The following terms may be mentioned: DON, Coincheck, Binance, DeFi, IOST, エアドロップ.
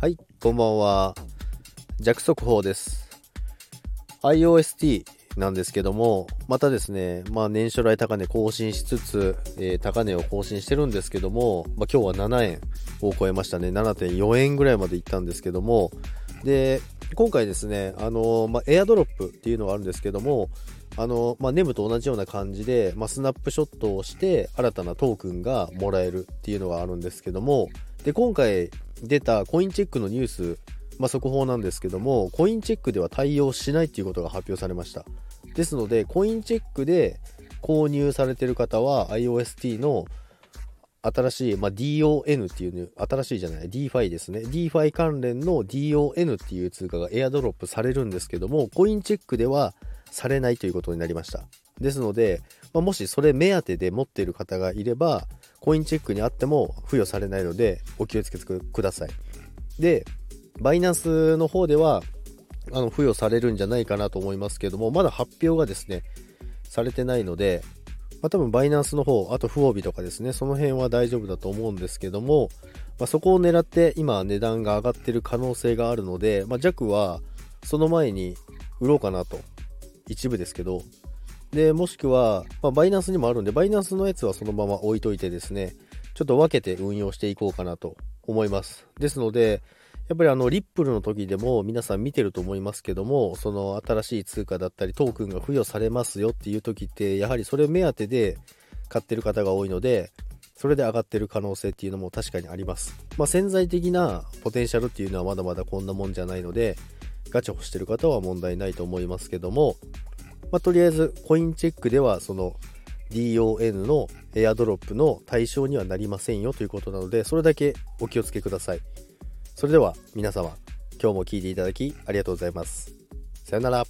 はい、こんばんは。弱速報です。 IOST なんですけども、またですね、年初来高値更新しつつ、高値を更新してるんですけども、今日は7円を超えましたね。 7.4 円ぐらいまでいったんですけども、で今回ですね、エアドロップっていうのがあるんですけども、ネムと同じような感じで、スナップショットをして新たなトークンがもらえるっていうのがあるんですけども、で今回出たコインチェックのニュース、速報なんですけども、コインチェックでは対応しないっていうことが発表されました。ですのでコインチェックで購入されている方は IOST の新しい、DON っていう、新しいじゃない DeFi ですね。 DeFi 関連の DON っていう通貨がエアドロップされるんですけども、コインチェックではされないということになりました。ですので、もしそれ目当てで持っている方がいればコインチェックにあっても付与されないのでお気をつけください。でバイナンスの方では付与されるんじゃないかなと思いますけども、まだ発表がですねされてないので、多分バイナンスの方、あと不帯とかですね、その辺は大丈夫だと思うんですけども、そこを狙って今値段が上がってる可能性があるので、弱はその前に売ろうかなと、一部ですけど。でもしくは、バイナンスにもあるんで、バイナンスのやつはそのまま置いといてですね、ちょっと分けて運用していこうかなと思います。ですのでやっぱりリップルの時でも皆さん見てると思いますけども、その新しい通貨だったりトークンが付与されますよっていう時って、やはりそれ目当てで買ってる方が多いので、それで上がってる可能性っていうのも確かにあります。潜在的なポテンシャルっていうのはまだまだこんなもんじゃないので、ガチャをしてる方は問題ないと思いますけども、とりあえずコインチェックではその DON のエアドロップの対象にはなりませんよということなので、それだけお気をつけください。それでは皆様、今日も聞いていただきありがとうございます。さよなら。